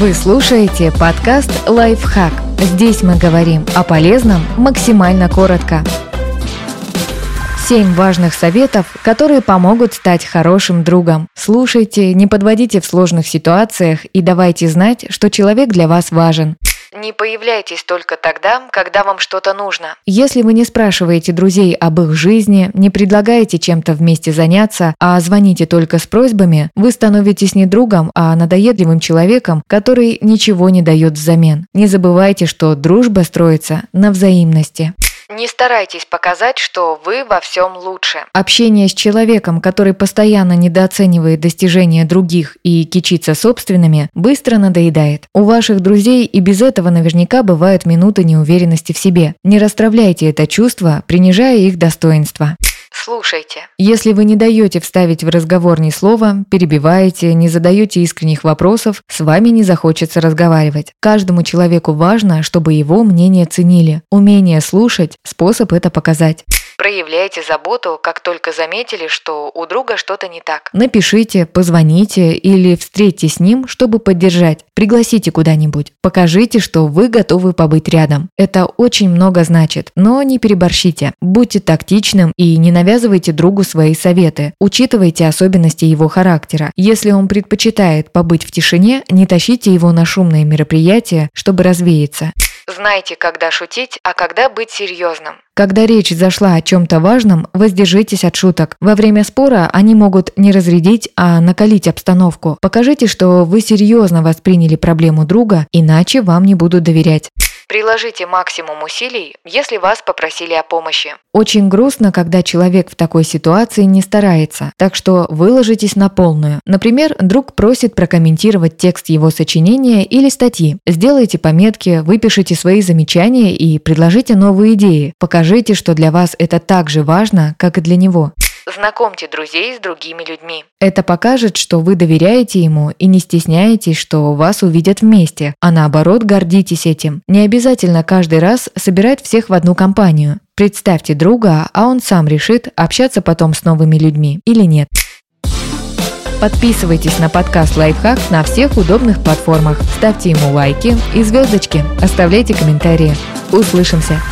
Вы слушаете подкаст «Лайфхак». Здесь мы говорим о полезном максимально коротко. 7 важных советов, которые помогут стать хорошим другом. Слушайте, не подводите в сложных ситуациях и давайте знать, что человек для вас важен. Не появляйтесь только тогда, когда вам что-то нужно. Если вы не спрашиваете друзей об их жизни, не предлагаете чем-то вместе заняться, а звоните только с просьбами, вы становитесь не другом, а надоедливым человеком, который ничего не дает взамен. Не забывайте, что дружба строится на взаимности. Не старайтесь показать, что вы во всем лучше. Общение с человеком, который постоянно недооценивает достижения других и кичится собственными, быстро надоедает. У ваших друзей и без этого наверняка бывают минуты неуверенности в себе. Не расстравляйте это чувство, принижая их достоинство. Слушайте. Если вы не даете вставить в разговор ни слова, перебиваете, не задаете искренних вопросов, с вами не захочется разговаривать. Каждому человеку важно, чтобы его мнение ценили. Умение слушать – способ это показать. Проявляйте заботу, как только заметили, что у друга что-то не так. Напишите, позвоните или встретьтесь с ним, чтобы поддержать. Пригласите куда-нибудь. Покажите, что вы готовы побыть рядом. Это очень много значит, но не переборщите. Будьте тактичным и не навязывайте другу свои советы. Учитывайте особенности его характера. Если он предпочитает побыть в тишине, не тащите его на шумные мероприятия, чтобы развеяться. Знайте, когда шутить, а когда быть серьезным. Когда речь зашла о чем-то важном, воздержитесь от шуток. Во время спора они могут не разрядить, а накалить обстановку. Покажите, что вы серьезно восприняли проблему друга, иначе вам не будут доверять. Приложите максимум усилий, если вас попросили о помощи. Очень грустно, когда человек в такой ситуации не старается, так что выложитесь на полную. Например, друг просит прокомментировать текст его сочинения или статьи. Сделайте пометки, выпишите свои замечания и предложите новые идеи. Покажите, что для вас это так же важно, как и для него. Знакомьте друзей с другими людьми. Это покажет, что вы доверяете ему и не стесняетесь, что вас увидят вместе, а наоборот гордитесь этим. Не обязательно каждый раз собирать всех в одну компанию. Представьте друга, а он сам решит, общаться потом с новыми людьми или нет. Подписывайтесь на подкаст «Лайфхак» на всех удобных платформах. Ставьте ему лайки и звездочки. Оставляйте комментарии. Услышимся!